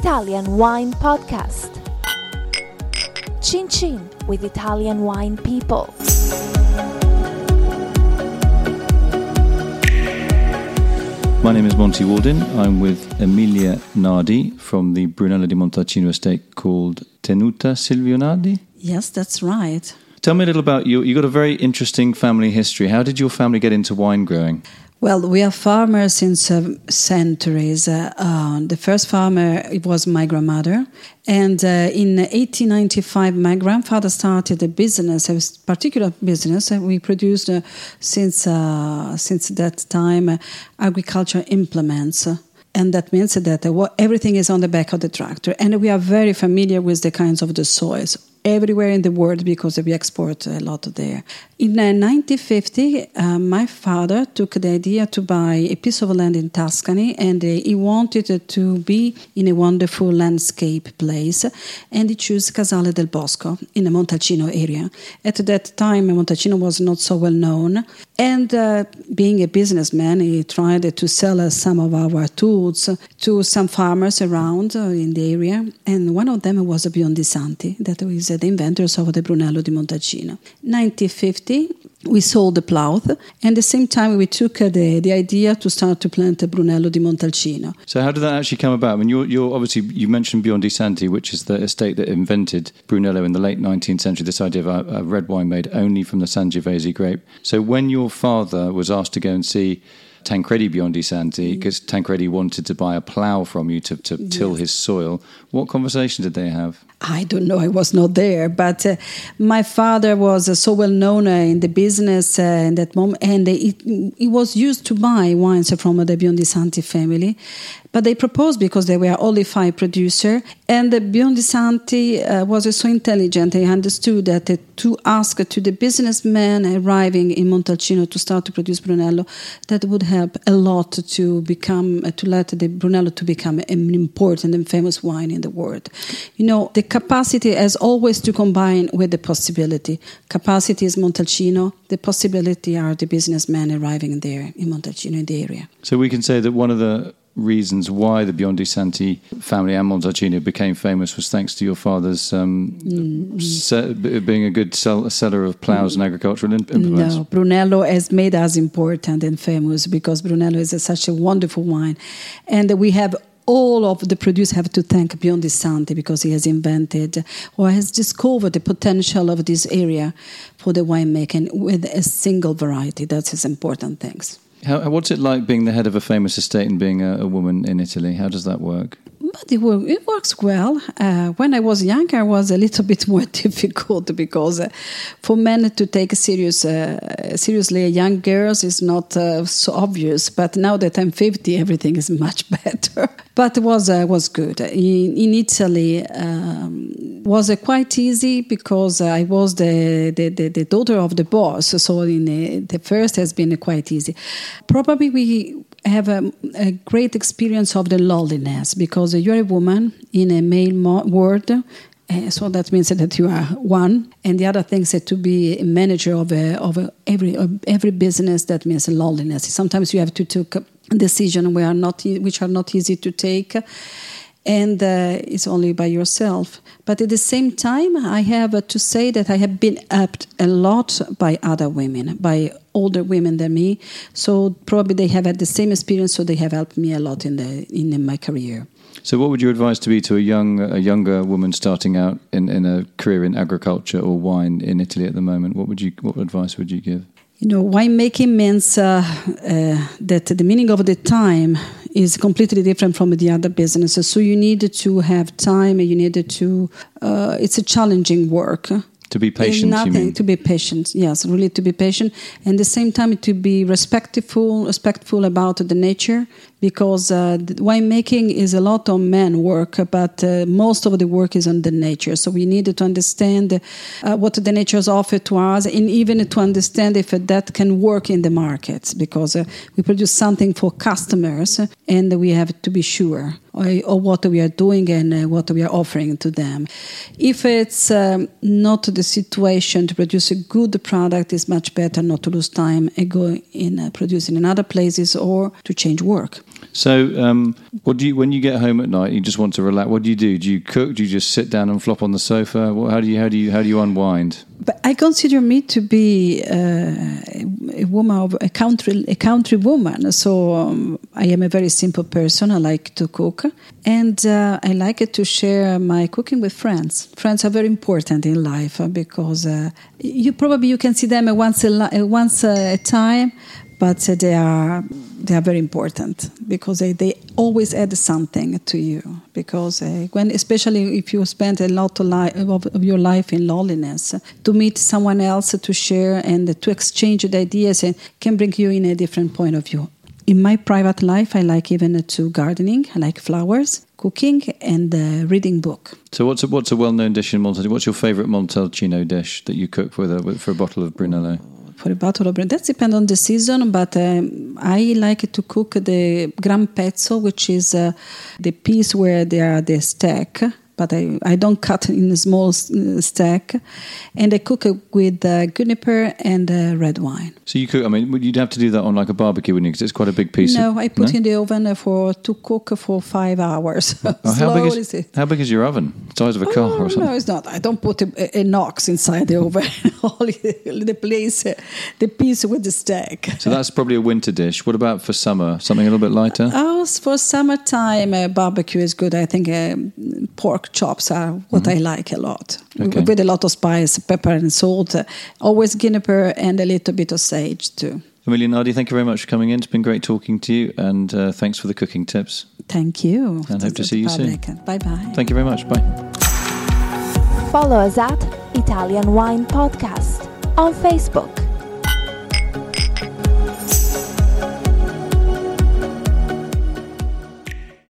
Italian Wine Podcast. Chin Chin with Italian Wine People. My name is Monty Waldin. I'm with Emilia Nardi from the Brunello di Montalcino estate called Tenute Silvio Nardi. Yes, that's right. Tell me a little about you. You got a very interesting family history. How did your family get into wine growing? Well, we are farmers since centuries. The first farmer was my grandmother. And in 1895, my grandfather started a business, a particular business. We produced, since that time, agricultural implements. And that means that everything is on the back of the tractor. And we are very familiar with the kinds of the soils everywhere in the world because we export a lot there. In 1950, my father took the idea to buy a piece of land in Tuscany, and he wanted to be in a wonderful landscape place, and he chose Casale del Bosco in the Montalcino area. At that time, Montalcino was not so well known, and being a businessman, he tried to sell some of our tools to some farmers around in the area, and one of them was Biondi Santi, that is the inventors of the Brunello di Montalcino. 1950, we sold the plough, and at the same time we took the idea to start to plant the Brunello di Montalcino. So how did that actually come about? I mean, you're obviously, you mentioned Biondi Santi, which is the estate that invented Brunello in the late 19th century, this idea of a red wine made only from the Sangiovese grape. So when your father was asked to go and see Tancredi Biondi Santi, because Tancredi wanted to buy a plough from you to till his soil. What conversation did they have? I don't know, I was not there, but my father was so well known in the business in that moment, and he was used to buy wines from the Biondi Santi family. But they proposed, because they were only five producers, and Biondi Santi was so intelligent, he understood that to ask to the businessman arriving in Montalcino to start to produce Brunello, that would help a lot to become to let the Brunello to become an important and famous wine in the world. You know, the capacity has always to combine with the possibility. Capacity is Montalcino, the possibility are the businessmen arriving there in Montalcino, in the area. So we can say that one of the reasons why the Biondi Santi family and Montalcino became famous was thanks to your father's being a good seller of ploughs and agricultural implements. No, Brunello has made us important and famous because Brunello is such a wonderful wine. And we have all of the producers have to thank Biondi Santi because he has invented or has discovered the potential of this area for the winemaking with a single variety. That's his important things. What's it like being the head of a famous estate and being a woman in Italy? How does that work? But it works well. When I was younger, it was a little bit more difficult because for men to take seriously young girls is not so obvious. But now that I'm 50, everything is much better. But it was good. In Italy, was quite easy because I was the daughter of the boss. So the first has been quite easy. Probably we have a great experience of the loneliness because you're a woman in a male world, so that means that you are one. And the other thing is to be a manager of every business, that means loneliness. Sometimes you have to take decisions which are not easy to take, and it's only by yourself. But at the same time, I have to say that I have been helped a lot by other women, by older women than me. So probably they have had the same experience, so they have helped me a lot in my career. So what would your advice be to a younger woman starting out in a career in agriculture or wine in Italy at the moment? What advice would you give? You know, winemaking means that the meaning of the time is completely different from the other businesses. So you need to have time. You need to. It's a challenging work. To be patient, you mean? To be patient, yes, really to be patient. And at the same time, to be respectful about the nature, because winemaking is a lot of man work, but most of the work is on the nature. So we need to understand what the nature has offered to us, and even to understand if that can work in the markets, because we produce something for customers, and we have to be sure of what we are doing and what we are offering to them. If it's not the situation to produce a good product, it's much better not to lose time and go in producing in other places or to change work. So what do you, when you get home at night, you just want to relax, what do you do? Do you cook? Do you just sit down and flop on the sofa? How do you unwind? But I consider me to be a woman, a country woman. So I am a very simple person. I like to cook, and I like it to share my cooking with friends. Friends are very important in life because you can see them once a time, but they are very important because they always add something to you. Because especially if you spend a lot of your life in loneliness, to meet someone else, to share and to exchange ideas can bring you in a different point of view. In my private life, I like even to gardening. I like flowers, cooking, and reading book. So what's a well-known dish in Montalcino? What's your favourite Montalcino dish that you cook for a bottle of Brunello? For a bottle of bread, that depends on the season, but I like to cook the gran pezzo, which is the piece where there are the stack, but I don't cut in a small stack, and I cook it with juniper and red wine. So you cook, I mean, you'd have to do that on like a barbecue, wouldn't you? Because it's quite a big piece. No, I put in the oven to cook for 5 hours. Oh, how big is your oven? The size of a car or something? No, it's not. I don't put an ox inside the oven. Only the piece with the stack. So that's probably a winter dish. What about for summer? Something a little bit lighter? For summertime, barbecue is good. I think pork chops are what I like a lot. Okay. With a lot of spice, pepper and salt, always juniper and a little bit of sage too. Emilia Nardi, thank you very much for coming in. It's been great talking to you, and thanks for the cooking tips. Thank you. And hope to see you soon. Bye-bye. Thank you very much. Bye. Follow us at Italian Wine Podcast on Facebook.